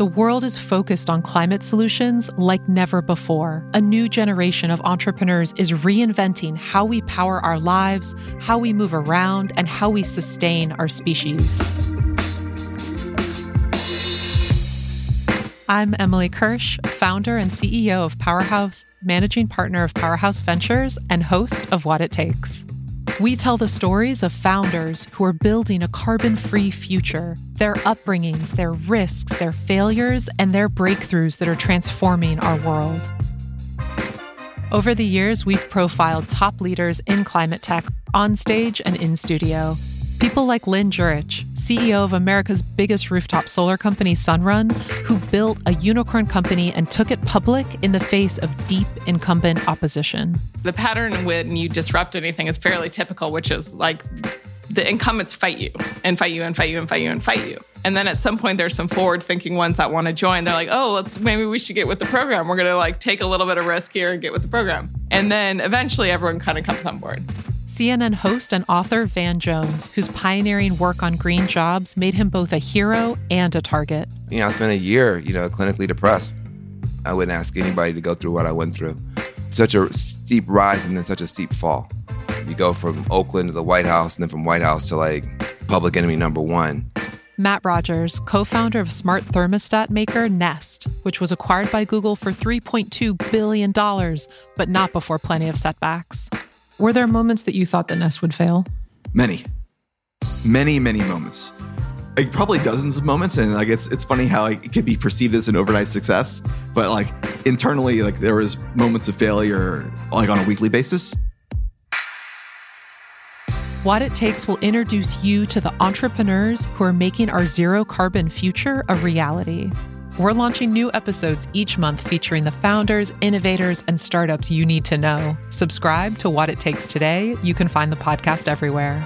The world is focused on climate solutions like never before. A new generation of entrepreneurs is reinventing how we power our lives, how we move around, and how we sustain our species. I'm Emily Kirsch, founder and CEO of Powerhouse, managing partner of Powerhouse Ventures, and host of What It Takes. We tell the stories of founders who are building a carbon-free future, their upbringings, their risks, their failures, and their breakthroughs that are transforming our world. Over the years, we've profiled top leaders in climate tech on stage and in studio. People like Lynn Jurich, CEO of America's biggest rooftop solar company, Sunrun, who built a unicorn company and took it public in the face of deep incumbent opposition. The pattern when you disrupt anything is fairly typical, which is like the incumbents fight you. And then at some point, there's some forward-thinking ones that want to join. They're like, oh, maybe we should get with the program. We're going to take a little bit of risk here and get with the program. And then eventually everyone kind of comes on board. CNN host and author Van Jones, whose pioneering work on green jobs made him both a hero and a target. I spent a year, clinically depressed. I wouldn't ask anybody to go through what I went through. Such a steep rise and then such a steep fall. You go from Oakland to the White House and then from White House to public enemy number one. Matt Rogers, co-founder of smart thermostat maker Nest, which was acquired by Google for $3.2 billion, but not before plenty of setbacks. Were there moments that you thought that Nest would fail? Many. Many moments. Probably dozens of moments. And it's funny how it could be perceived as an overnight success. But internally, there was moments of failure on a weekly basis. What It Takes will introduce you to the entrepreneurs who are making our zero carbon future a reality. We're launching new episodes each month featuring the founders, innovators, and startups you need to know. Subscribe to What It Takes today. You can find the podcast everywhere.